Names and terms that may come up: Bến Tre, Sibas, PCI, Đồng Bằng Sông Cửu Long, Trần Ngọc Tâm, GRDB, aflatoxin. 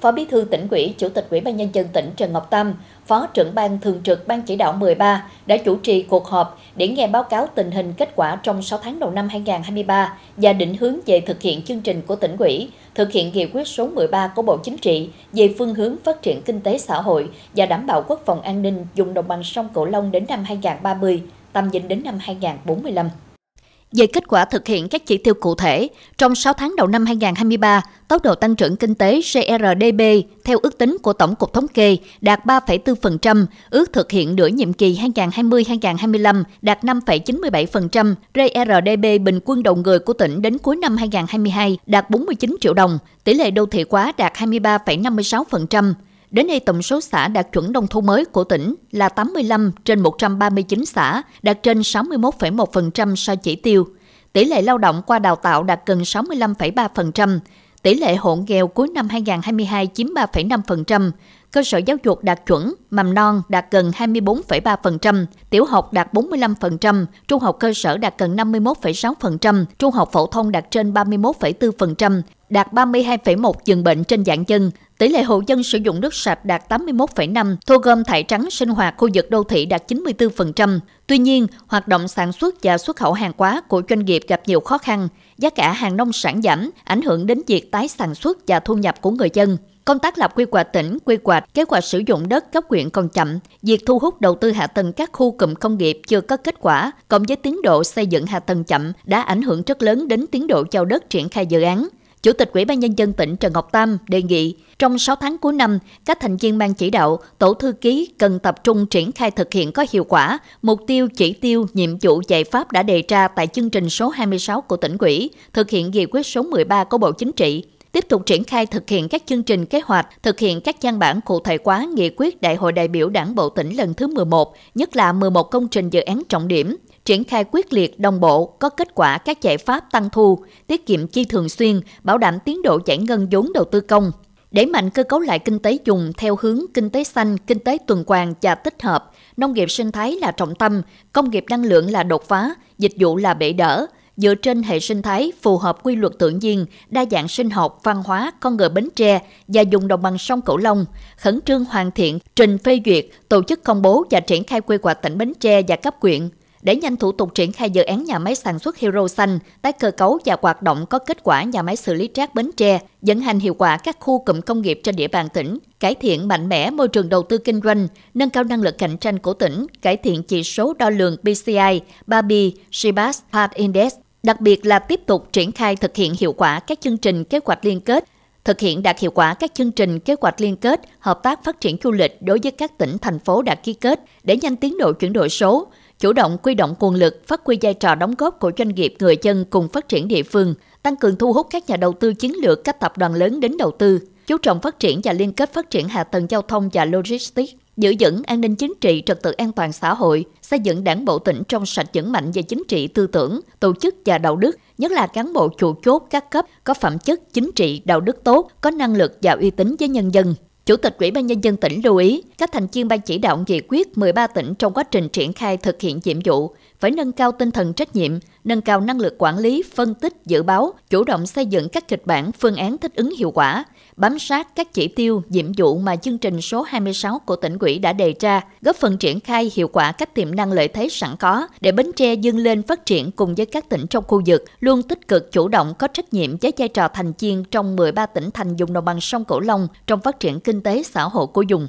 Phó Bí thư Tỉnh ủy, Chủ tịch Ủy ban nhân dân tỉnh Trần Ngọc Tâm, Phó trưởng ban thường trực Ban chỉ đạo 13 đã chủ trì cuộc họp để nghe báo cáo tình hình kết quả trong 6 tháng đầu năm 2023 và định hướng về thực hiện chương trình của Tỉnh ủy, thực hiện nghị quyết số 13 của Bộ Chính trị về phương hướng phát triển kinh tế xã hội và đảm bảo quốc phòng an ninh vùng Đồng bằng sông Cửu Long đến năm 2030, tầm nhìn đến năm 2045. Về kết quả thực hiện các chỉ tiêu cụ thể, trong 6 tháng đầu năm 2023, tốc độ tăng trưởng kinh tế GRDB theo ước tính của Tổng cục Thống kê đạt 3,4%, ước thực hiện nửa nhiệm kỳ 2020-2025 đạt 5,97%, GRDB bình quân đầu người của tỉnh đến cuối năm 2022 đạt 49 triệu đồng, tỷ lệ đô thị hóa đạt 23,56%. Đến nay, tổng số xã đạt chuẩn nông thôn mới của tỉnh là 85 trên 139 xã, đạt trên 61,1% so chỉ tiêu. Tỷ lệ lao động qua đào tạo đạt gần 65,3%. Tỷ lệ hộ nghèo cuối năm 2022 chiếm 3,5%. Cơ sở giáo dục đạt chuẩn, mầm non đạt gần 24,3%, tiểu học đạt 45%, trung học cơ sở đạt gần 51,6%, trung học phổ thông đạt trên 31,4%, đạt 32,1 giường bệnh trên vạn dân. Tỷ lệ hộ dân sử dụng nước sạch đạt 81,5, thu gom thải trắng sinh hoạt khu vực đô thị đạt 94%. Tuy nhiên, hoạt động sản xuất và xuất khẩu hàng hóa của doanh nghiệp gặp nhiều khó khăn, giá cả hàng nông sản giảm, ảnh hưởng đến việc tái sản xuất và thu nhập của người dân. Công tác lập quy hoạch tỉnh, quy hoạch, kế hoạch sử dụng đất cấp huyện còn chậm, việc thu hút đầu tư hạ tầng các khu cụm công nghiệp chưa có kết quả, cộng với tiến độ xây dựng hạ tầng chậm đã ảnh hưởng rất lớn đến tiến độ giao đất triển khai dự án. Chủ tịch Ủy ban nhân dân tỉnh Trần Ngọc Tâm đề nghị trong 6 tháng cuối năm, các thành viên ban chỉ đạo, tổ thư ký cần tập trung triển khai thực hiện có hiệu quả mục tiêu, chỉ tiêu, nhiệm vụ, giải pháp đã đề ra tại chương trình số 26 của Tỉnh ủy, thực hiện nghị quyết số 13 của Bộ Chính trị. Tiếp tục triển khai thực hiện các chương trình kế hoạch, thực hiện các văn bản cụ thể hóa nghị quyết Đại hội đại biểu Đảng bộ tỉnh lần thứ 11, nhất là 11 công trình dự án trọng điểm, triển khai quyết liệt đồng bộ, có kết quả các giải pháp tăng thu, tiết kiệm chi thường xuyên, bảo đảm tiến độ giải ngân vốn đầu tư công, đẩy mạnh cơ cấu lại kinh tế vùng theo hướng kinh tế xanh, kinh tế tuần hoàn và tích hợp, nông nghiệp sinh thái là trọng tâm, công nghiệp năng lượng là đột phá, dịch vụ là bệ đỡ, dựa trên hệ sinh thái phù hợp quy luật tự nhiên, đa dạng sinh học, văn hóa, con người Bến Tre và vùng Đồng bằng sông Cửu Long, khẩn trương hoàn thiện, trình phê duyệt, tổ chức công bố và triển khai quy hoạch tỉnh Bến Tre và cấp huyện, đẩy nhanh thủ tục triển khai dự án nhà máy sản xuất hero xanh, tái cơ cấu và hoạt động có kết quả nhà máy xử lý rác Bến Tre, vận hành hiệu quả các khu cụm công nghiệp trên địa bàn tỉnh, cải thiện mạnh mẽ môi trường đầu tư kinh doanh, nâng cao năng lực cạnh tranh của tỉnh, cải thiện chỉ số đo lường PCI, 3B, Sibas, Hard Index. Đặc biệt là tiếp tục triển khai thực hiện hiệu quả các chương trình kế hoạch liên kết, thực hiện đạt hiệu quả các chương trình kế hoạch liên kết, hợp tác phát triển du lịch đối với các tỉnh, thành phố đã ký kết, để nhanh tiến độ chuyển đổi số, chủ động quy động nguồn lực, phát huy vai trò đóng góp của doanh nghiệp, người dân cùng phát triển địa phương, tăng cường thu hút các nhà đầu tư chiến lược, các tập đoàn lớn đến đầu tư, chú trọng phát triển và liên kết phát triển hạ tầng giao thông và logistics, giữ vững an ninh chính trị, trật tự an toàn xã hội, xây dựng Đảng bộ tỉnh trong sạch vững mạnh về chính trị, tư tưởng, tổ chức và đạo đức, nhất là cán bộ trụ chốt các cấp có phẩm chất chính trị, đạo đức tốt, có năng lực và uy tín với nhân dân. Chủ tịch Ủy ban nhân dân tỉnh lưu ý các thành viên ban chỉ đạo nghị quyết 13 tỉnh trong quá trình triển khai thực hiện nhiệm vụ phải nâng cao tinh thần trách nhiệm, nâng cao năng lực quản lý, phân tích, dự báo, chủ động xây dựng các kịch bản, phương án thích ứng hiệu quả, bám sát các chỉ tiêu, nhiệm vụ mà chương trình số 26 của Tỉnh ủy đã đề ra, góp phần triển khai hiệu quả các tiềm năng lợi thế sẵn có để Bến Tre vươn lên phát triển cùng với các tỉnh trong khu vực, luôn tích cực chủ động có trách nhiệm với vai trò thành viên trong 13 tỉnh thành vùng Đồng bằng sông Cửu Long trong phát triển kinh tế xã hội của vùng.